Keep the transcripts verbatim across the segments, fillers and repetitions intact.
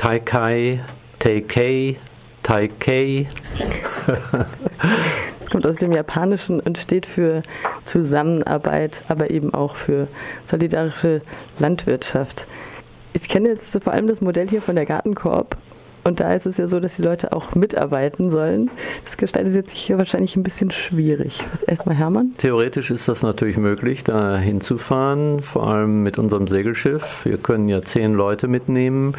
Teikei, Teikei, Teikei. Das kommt aus dem Japanischen und steht für Zusammenarbeit, aber eben auch für solidarische Landwirtschaft. Ich kenne jetzt vor allem das Modell hier von der Gartenkorb. Und da ist es ja so, dass die Leute auch mitarbeiten sollen. Das gestaltet sich hier wahrscheinlich ein bisschen schwierig. Erstmal Hermann. Theoretisch ist das natürlich möglich, da hinzufahren, vor allem mit unserem Segelschiff. Wir können ja zehn Leute mitnehmen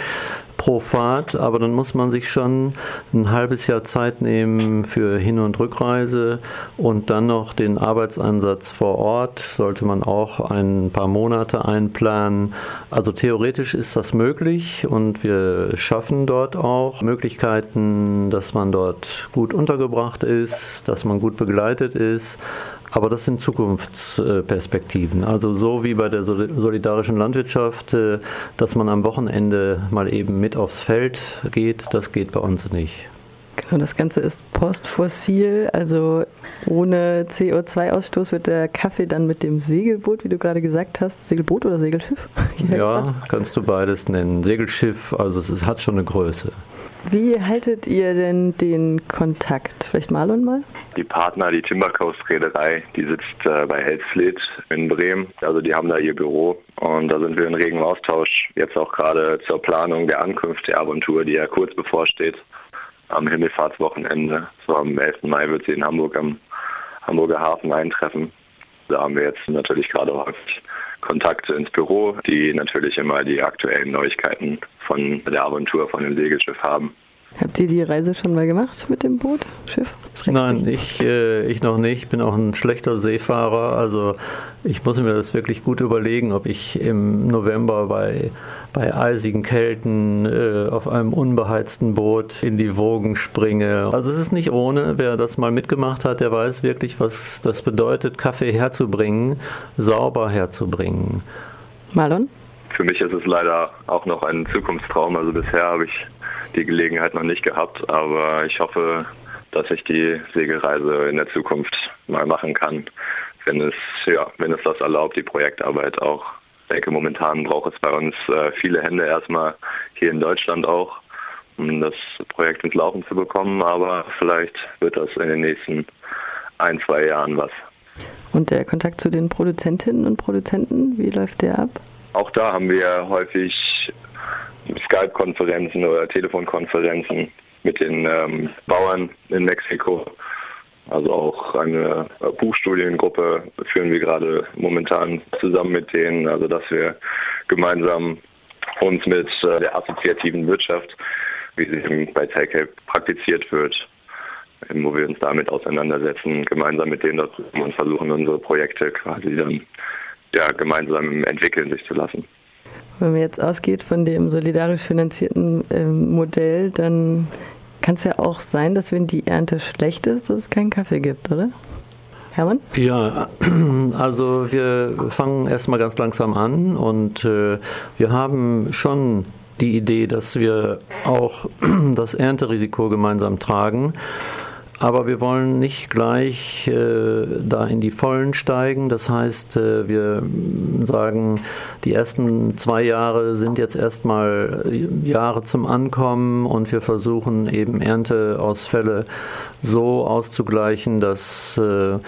pro Fahrt, aber dann muss man sich schon ein halbes Jahr Zeit nehmen für Hin- und Rückreise und dann noch den Arbeitseinsatz vor Ort, sollte man auch ein paar Monate einplanen. Also theoretisch ist das möglich und wir schaffen dort auch Möglichkeiten, dass man dort gut untergebracht ist, dass man gut begleitet ist. Aber das sind Zukunftsperspektiven. Also so wie bei der solidarischen Landwirtschaft, dass man am Wochenende mal eben mit aufs Feld geht, das geht bei uns nicht. Genau, das Ganze ist postfossil, also ohne C O zwei Ausstoß wird der Kaffee dann mit dem Segelboot, wie du gerade gesagt hast, Segelboot oder Segelschiff? Ja, kannst du beides nennen. Segelschiff, also es ist, hat schon eine Größe. Wie haltet ihr denn den Kontakt? Vielleicht Marlon mal? Die Partner, die Timbercoast-Reederei, die sitzt äh, bei Helfsfleet in Bremen. Also die haben da ihr Büro und da sind wir in regem Austausch. Jetzt auch gerade zur Planung der Ankunft der Avontuur, die ja kurz bevorsteht, am Himmelfahrtswochenende. So am elften Mai wird sie in Hamburg am Hamburger Hafen eintreffen. Da haben wir jetzt natürlich gerade häufig Kontakte ins Büro, die natürlich immer die aktuellen Neuigkeiten von der Avontuur, von dem Segelschiff haben. Habt ihr die Reise schon mal gemacht mit dem Boot, Schiff? Nein, ich, äh, ich noch nicht. Ich bin auch ein schlechter Seefahrer. Also ich muss mir das wirklich gut überlegen, ob ich im November bei, bei eisigen Kälten äh, auf einem unbeheizten Boot in die Wogen springe. Also es ist nicht ohne. Wer das mal mitgemacht hat, der weiß wirklich, was das bedeutet, Kaffee herzubringen, sauber herzubringen. Marlon? Für mich ist es leider auch noch ein Zukunftstraum. Also bisher habe ich die Gelegenheit noch nicht gehabt, aber ich hoffe, dass ich die Segelreise in der Zukunft mal machen kann, wenn es ja, wenn es das erlaubt, die Projektarbeit auch. Ich denke, momentan braucht es bei uns äh, viele Hände erstmal hier in Deutschland auch, um das Projekt ins Laufen zu bekommen, aber vielleicht wird das in den nächsten ein, zwei Jahren was. Und der Kontakt zu den Produzentinnen und Produzenten, wie läuft der ab? Auch da haben wir häufig Skype-Konferenzen oder Telefonkonferenzen mit den ähm, Bauern in Mexiko. Also auch eine Buchstudiengruppe führen wir gerade momentan zusammen mit denen, also dass wir gemeinsam uns mit äh, der assoziativen Wirtschaft, wie sie bei Teikei praktiziert wird, wo wir uns damit auseinandersetzen, gemeinsam mit denen dazu und versuchen, unsere Projekte quasi dann ja, gemeinsam entwickeln sich zu lassen. Wenn man jetzt ausgeht von dem solidarisch finanzierten ähm, Modell, dann kann es ja auch sein, dass wenn die Ernte schlecht ist, dass es keinen Kaffee gibt, oder? Hermann? Ja, also wir fangen erstmal ganz langsam an und äh, wir haben schon die Idee, dass wir auch das Ernterisiko gemeinsam tragen. Aber wir wollen nicht gleich äh, da in die Vollen steigen. Das heißt, äh, wir sagen, die ersten zwei Jahre sind jetzt erstmal Jahre zum Ankommen und wir versuchen eben Ernteausfälle so auszugleichen, dass, äh,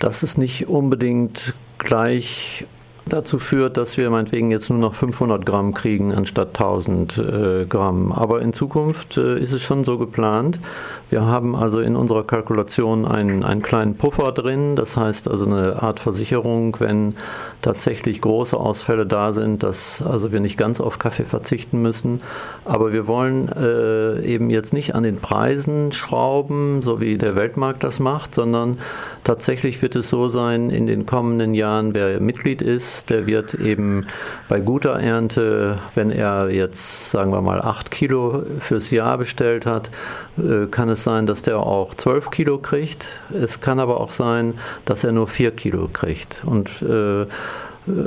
dass es nicht unbedingt gleich dazu führt, dass wir meinetwegen jetzt nur noch fünfhundert Gramm kriegen anstatt tausend Gramm. Aber in Zukunft äh, ist es schon so geplant. Wir haben also in unserer Kalkulation einen, einen kleinen Puffer drin. Das heißt also eine Art Versicherung, wenn tatsächlich große Ausfälle da sind, dass also wir nicht ganz auf Kaffee verzichten müssen. Aber wir wollen äh, eben jetzt nicht an den Preisen schrauben, so wie der Weltmarkt das macht, sondern tatsächlich wird es so sein, in den kommenden Jahren, wer Mitglied ist, der wird eben bei guter Ernte, wenn er jetzt, sagen wir mal, acht Kilo fürs Jahr bestellt hat, kann es sein, dass der auch zwölf Kilo kriegt. Es kann aber auch sein, dass er nur vier Kilo kriegt. Und äh,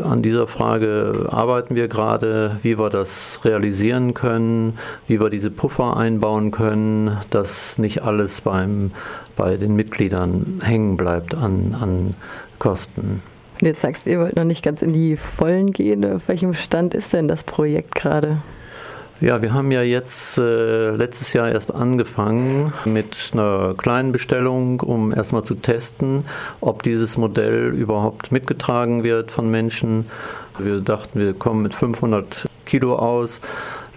an dieser Frage arbeiten wir gerade, wie wir das realisieren können, wie wir diese Puffer einbauen können, dass nicht alles beim, bei den Mitgliedern hängen bleibt an, an Kosten. Jetzt sagst du, ihr wollt noch nicht ganz in die Vollen gehen. Auf welchem Stand ist denn das Projekt gerade? Ja, wir haben ja jetzt äh, letztes Jahr erst angefangen mit einer kleinen Bestellung, um erstmal zu testen, ob dieses Modell überhaupt mitgetragen wird von Menschen. Wir dachten, wir kommen mit fünfhundert Kilo aus.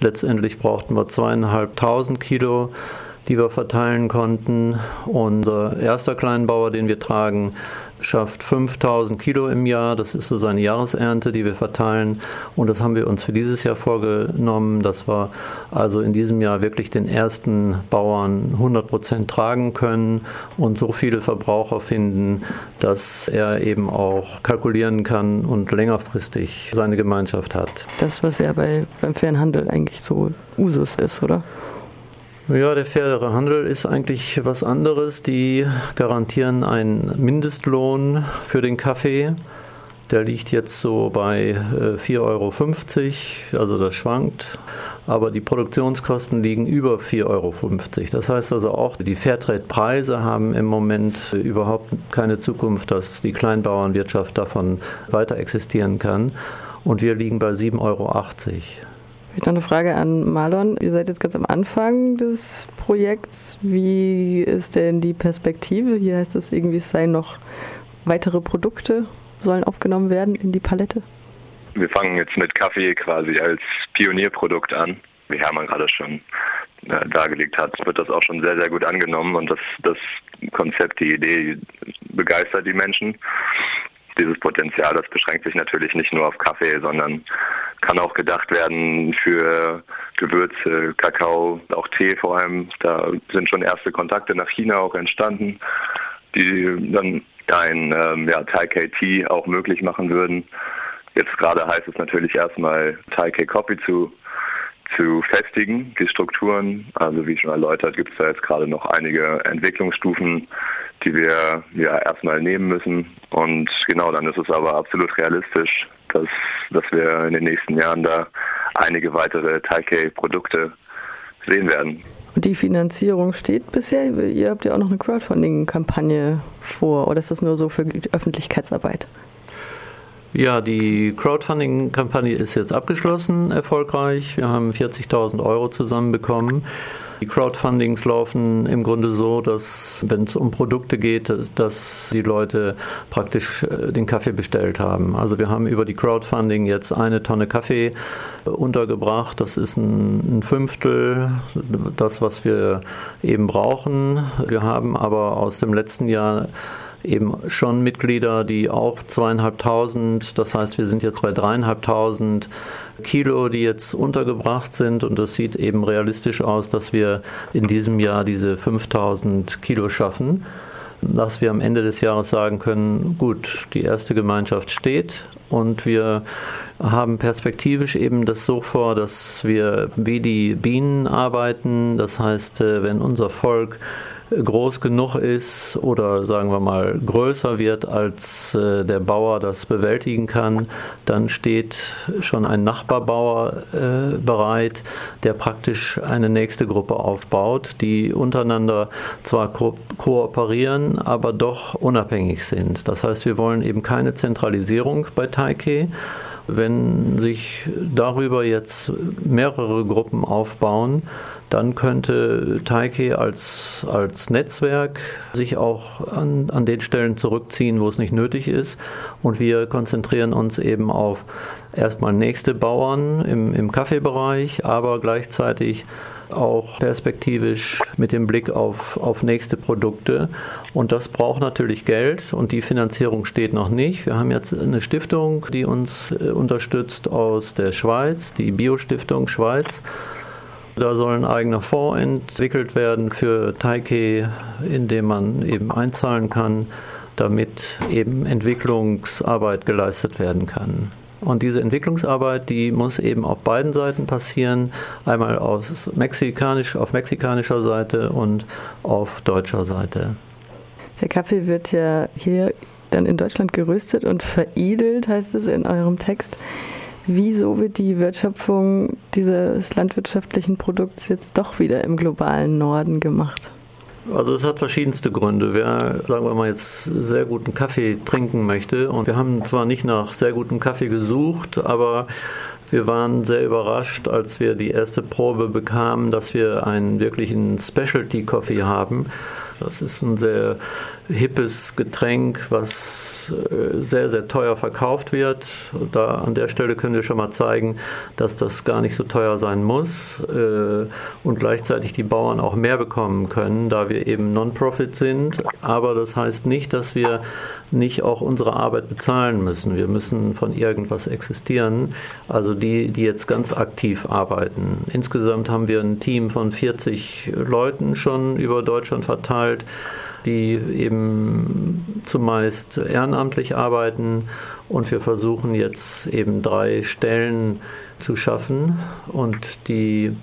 Letztendlich brauchten wir zweieinhalbtausend Kilo, die wir verteilen konnten. Unser erster Kleinbauer, den wir tragen, schafft fünftausend Kilo im Jahr. Das ist so seine Jahresernte, die wir verteilen. Und das haben wir uns für dieses Jahr vorgenommen, dass wir also in diesem Jahr wirklich den ersten Bauern hundert Prozent tragen können und so viele Verbraucher finden, dass er eben auch kalkulieren kann und längerfristig seine Gemeinschaft hat. Das, was ja bei, beim fairen Handel eigentlich so Usus ist, oder? Ja, der faire Handel ist eigentlich was anderes. Die garantieren einen Mindestlohn für den Kaffee. Der liegt jetzt so bei vier Euro fünfzig, also das schwankt. Aber die Produktionskosten liegen über vier Euro fünfzig. Das heißt also auch, die Fairtrade-Preise haben im Moment überhaupt keine Zukunft, dass die Kleinbauernwirtschaft davon weiter existieren kann. Und wir liegen bei sieben Euro achtzig. Noch eine Frage an Marlon. Ihr seid jetzt ganz am Anfang des Projekts. Wie ist denn die Perspektive? Hier heißt es irgendwie, es seien noch weitere Produkte, sollen aufgenommen werden in die Palette. Wir fangen jetzt mit Kaffee quasi als Pionierprodukt an. Wie Hermann gerade schon äh, dargelegt hat, wird das auch schon sehr, sehr gut angenommen. Und das, das Konzept, die Idee begeistert die Menschen. Dieses Potenzial, das beschränkt sich natürlich nicht nur auf Kaffee, sondern kann auch gedacht werden für Gewürze, Kakao, auch Tee vor allem. Da sind schon erste Kontakte nach China auch entstanden, die dann ein ähm, ja, Teikei-Tee auch möglich machen würden. Jetzt gerade heißt es natürlich erstmal Teikei-Copy zu, zu festigen, die Strukturen. Also wie schon erläutert, gibt es da jetzt gerade noch einige Entwicklungsstufen, die wir ja erstmal nehmen müssen. Und genau, dann ist es aber absolut realistisch, dass, dass wir in den nächsten Jahren da einige weitere Teikei-Produkte sehen werden. Und die Finanzierung steht bisher? Ihr habt ja auch noch eine Crowdfunding-Kampagne vor, oder ist das nur so für Öffentlichkeitsarbeit? Ja, die Crowdfunding-Kampagne ist jetzt abgeschlossen, erfolgreich. Wir haben vierzigtausend Euro zusammenbekommen. Die Crowdfundings laufen im Grunde so, dass, wenn es um Produkte geht, dass, dass die Leute praktisch den Kaffee bestellt haben. Also wir haben über die Crowdfunding jetzt eine Tonne Kaffee untergebracht. Das ist ein, ein Fünftel, das, was wir eben brauchen. Wir haben aber aus dem letzten Jahr eben schon Mitglieder, die auch zweieinhalbtausend, das heißt, wir sind jetzt bei dreieinhalbtausend Kilo, die jetzt untergebracht sind, und das sieht eben realistisch aus, dass wir in diesem Jahr diese fünftausend Kilo schaffen, dass wir am Ende des Jahres sagen können, gut, die erste Gemeinschaft steht. Und wir haben perspektivisch eben das so vor, dass wir wie die Bienen arbeiten, das heißt, wenn unser Volk groß genug ist oder sagen wir mal größer wird, als äh, der Bauer das bewältigen kann, dann steht schon ein Nachbarbauer äh, bereit, der praktisch eine nächste Gruppe aufbaut, die untereinander zwar ko- kooperieren, aber doch unabhängig sind. Das heißt, wir wollen eben keine Zentralisierung bei Teikei. Wenn sich darüber jetzt mehrere Gruppen aufbauen, dann könnte Teikei als, als Netzwerk sich auch an, an den Stellen zurückziehen, wo es nicht nötig ist. Und wir konzentrieren uns eben auf erstmal nächste Bauern im, im Kaffeebereich, aber gleichzeitig auch perspektivisch mit dem Blick auf, auf nächste Produkte. Und das braucht natürlich Geld, und die Finanzierung steht noch nicht. Wir haben jetzt eine Stiftung, die uns unterstützt aus der Schweiz, die Bio-Stiftung Schweiz. Da soll ein eigener Fonds entwickelt werden für Teikei, in dem man eben einzahlen kann, damit eben Entwicklungsarbeit geleistet werden kann. Und diese Entwicklungsarbeit, die muss eben auf beiden Seiten passieren, einmal aus mexikanisch, auf mexikanischer Seite und auf deutscher Seite. Der Kaffee wird ja hier dann in Deutschland geröstet und veredelt, heißt es in eurem Text. Wieso wird die Wertschöpfung dieses landwirtschaftlichen Produkts jetzt doch wieder im globalen Norden gemacht? Also es hat verschiedenste Gründe. Wer, sagen wir mal, jetzt sehr guten Kaffee trinken möchte, und wir haben zwar nicht nach sehr gutem Kaffee gesucht, aber Wir waren sehr überrascht, als wir die erste Probe bekamen, dass wir einen wirklichen Specialty-Coffee haben. Das ist ein sehr hippes Getränk, was sehr, sehr teuer verkauft wird. Da an der Stelle können wir schon mal zeigen, dass das gar nicht so teuer sein muss und gleichzeitig die Bauern auch mehr bekommen können, da wir eben Non-Profit sind. Aber das heißt nicht, dass wir nicht auch unsere Arbeit bezahlen müssen. Wir müssen von irgendwas existieren, also die, die jetzt ganz aktiv arbeiten. Insgesamt haben wir ein Team von vierzig Leuten schon über Deutschland verteilt, die eben zumeist ehrenamtlich arbeiten, und wir versuchen jetzt eben drei Stellen zu schaffen. Und die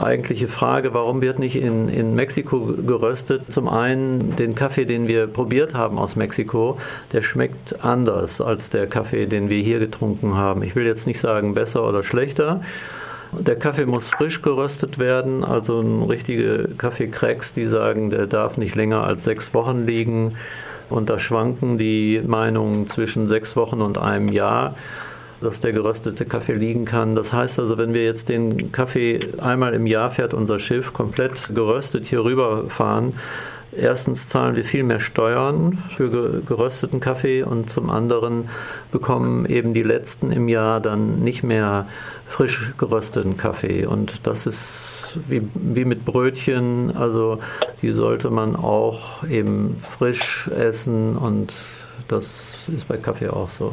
eigentliche Frage, warum wird nicht in, in Mexiko geröstet? Zum einen, den Kaffee, den wir probiert haben aus Mexiko, der schmeckt anders als der Kaffee, den wir hier getrunken haben. Ich will jetzt nicht sagen besser oder schlechter. Der Kaffee muss frisch geröstet werden, also richtige Kaffee-Cracks, die sagen, der darf nicht länger als sechs Wochen liegen. Und da schwanken die Meinungen zwischen sechs Wochen und einem Jahr, dass der geröstete Kaffee liegen kann. Das heißt also, wenn wir jetzt den Kaffee einmal im Jahr, fährt unser Schiff komplett geröstet hier rüberfahren, erstens zahlen wir viel mehr Steuern für gerösteten Kaffee, und zum anderen bekommen eben die Letzten im Jahr dann nicht mehr frisch gerösteten Kaffee. Und das ist wie, wie mit Brötchen, also die sollte man auch eben frisch essen, und das ist bei Kaffee auch so.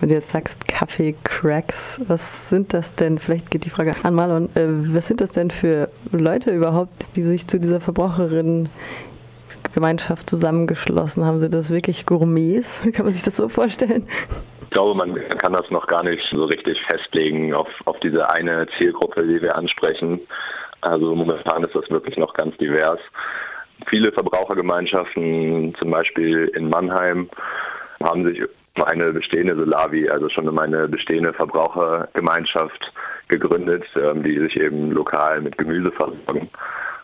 Wenn du jetzt sagst Kaffee-Cracks, was sind das denn, vielleicht geht die Frage an Marlon, äh, was sind das denn für Leute überhaupt, die sich zu dieser Verbraucherinnen-Gemeinschaft zusammengeschlossen haben? Sind das wirklich Gourmets? Kann man sich das so vorstellen? Ich glaube, man kann das noch gar nicht so richtig festlegen auf, auf diese eine Zielgruppe, die wir ansprechen. Also momentan ist das wirklich noch ganz divers. Viele Verbrauchergemeinschaften, zum Beispiel in Mannheim, haben sich eine bestehende Solavi, also schon eine bestehende Verbrauchergemeinschaft gegründet, die sich eben lokal mit Gemüse versorgen.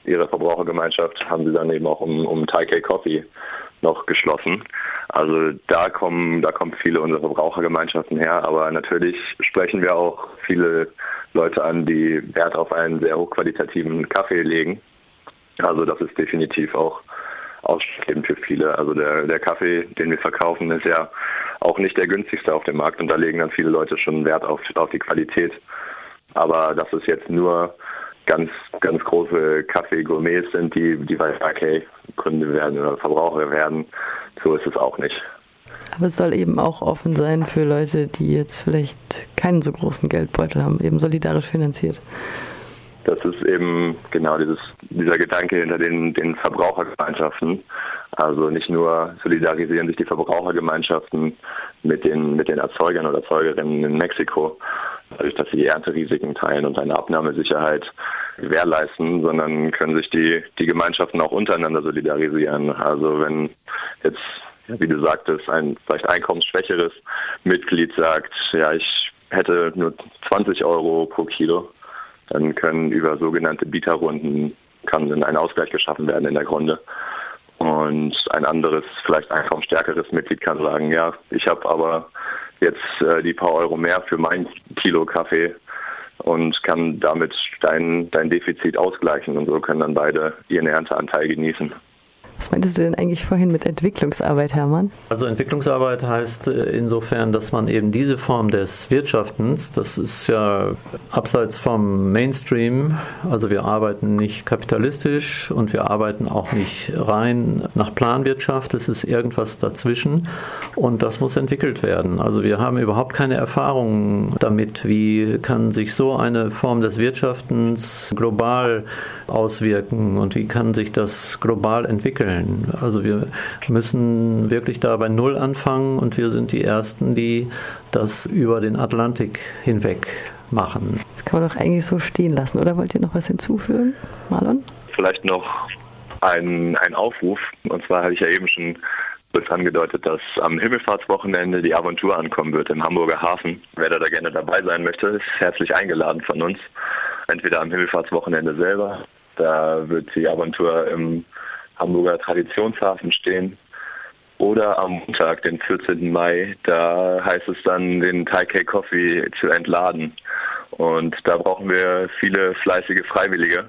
Ihre Verbrauchergemeinschaft haben sie dann eben auch um, um Teikei Coffee noch geschlossen. Also da kommen, da kommen viele unserer Verbrauchergemeinschaften her, aber natürlich sprechen wir auch viele Leute an, die Wert auf einen sehr hochqualitativen Kaffee legen. Also das ist definitiv auch ausschlaggebend für viele. Also der, der Kaffee, den wir verkaufen, ist ja auch nicht der günstigste auf dem Markt, und da legen dann viele Leute schon Wert auf, auf die Qualität. Aber dass es jetzt nur ganz, ganz große Kaffee-Gourmets sind, die, die bei Teikei Kunden werden oder Verbraucher werden, so ist es auch nicht. Aber es soll eben auch offen sein für Leute, die jetzt vielleicht keinen so großen Geldbeutel haben, eben solidarisch finanziert. Das ist eben genau dieses, dieser Gedanke hinter den, den Verbrauchergemeinschaften. Also nicht nur solidarisieren sich die Verbrauchergemeinschaften mit den, mit den Erzeugern oder Erzeugerinnen in Mexiko, dadurch, dass sie die Ernterisiken teilen und eine Abnahmesicherheit gewährleisten, sondern können sich die, die Gemeinschaften auch untereinander solidarisieren. Also wenn jetzt, wie du sagtest, ein vielleicht einkommensschwächeres Mitglied sagt, ja, ich hätte nur zwanzig Euro pro Kilo, dann können über sogenannte Bieterrunden kann ein Ausgleich geschaffen werden in der Grunde. Und ein anderes, vielleicht ein kaum stärkeres Mitglied kann sagen, ja, ich habe aber jetzt äh, die paar Euro mehr für mein Kilo Kaffee und kann damit dein, dein Defizit ausgleichen. Und so können dann beide ihren Ernteanteil genießen. Was meintest du denn eigentlich vorhin mit Entwicklungsarbeit, Hermann? Also Entwicklungsarbeit heißt insofern, dass man eben diese Form des Wirtschaftens, das ist ja abseits vom Mainstream, also wir arbeiten nicht kapitalistisch und wir arbeiten auch nicht rein nach Planwirtschaft, es ist irgendwas dazwischen, und das muss entwickelt werden. Also wir haben überhaupt keine Erfahrungen damit, wie kann sich so eine Form des Wirtschaftens global auswirken und wie kann sich das global entwickeln. Also wir müssen wirklich da bei Null anfangen, und wir sind die Ersten, die das über den Atlantik hinweg machen. Das kann man doch eigentlich so stehen lassen, oder? Wollt ihr noch was hinzufügen, Marlon? Vielleicht noch ein, ein Aufruf. Und zwar habe ich ja eben schon kurz angedeutet, dass am Himmelfahrtswochenende die Avontuur ankommen wird im Hamburger Hafen. Wer da gerne dabei sein möchte, ist herzlich eingeladen von uns. Entweder am Himmelfahrtswochenende selber, da wird die Avontuur im Hamburger Traditionshafen stehen, Oder am Montag, den vierzehnten Mai, da heißt es dann, den Teikei Coffee zu entladen. Und da brauchen wir viele fleißige Freiwillige,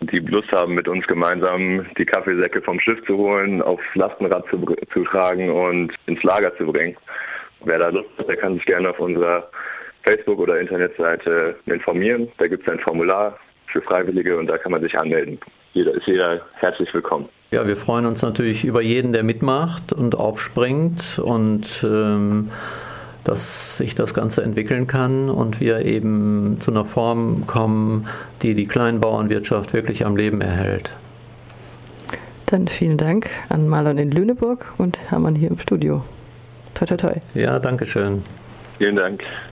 die Lust haben, mit uns gemeinsam die Kaffeesäcke vom Schiff zu holen, aufs Lastenrad zu, zu tragen und ins Lager zu bringen. Wer da Lust hat, der kann sich gerne auf unserer Facebook- oder Internetseite informieren. Da gibt es ein Formular für Freiwillige und da kann man sich anmelden. Jeder ist jeder herzlich willkommen. Ja, wir freuen uns natürlich über jeden, der mitmacht und aufspringt und ähm, dass sich das Ganze entwickeln kann und wir eben zu einer Form kommen, die die Kleinbauernwirtschaft wirklich am Leben erhält. Dann vielen Dank an Marlon in Lüneburg und Hermann hier im Studio. Toi, toi, toi. Ja, danke schön. Vielen Dank.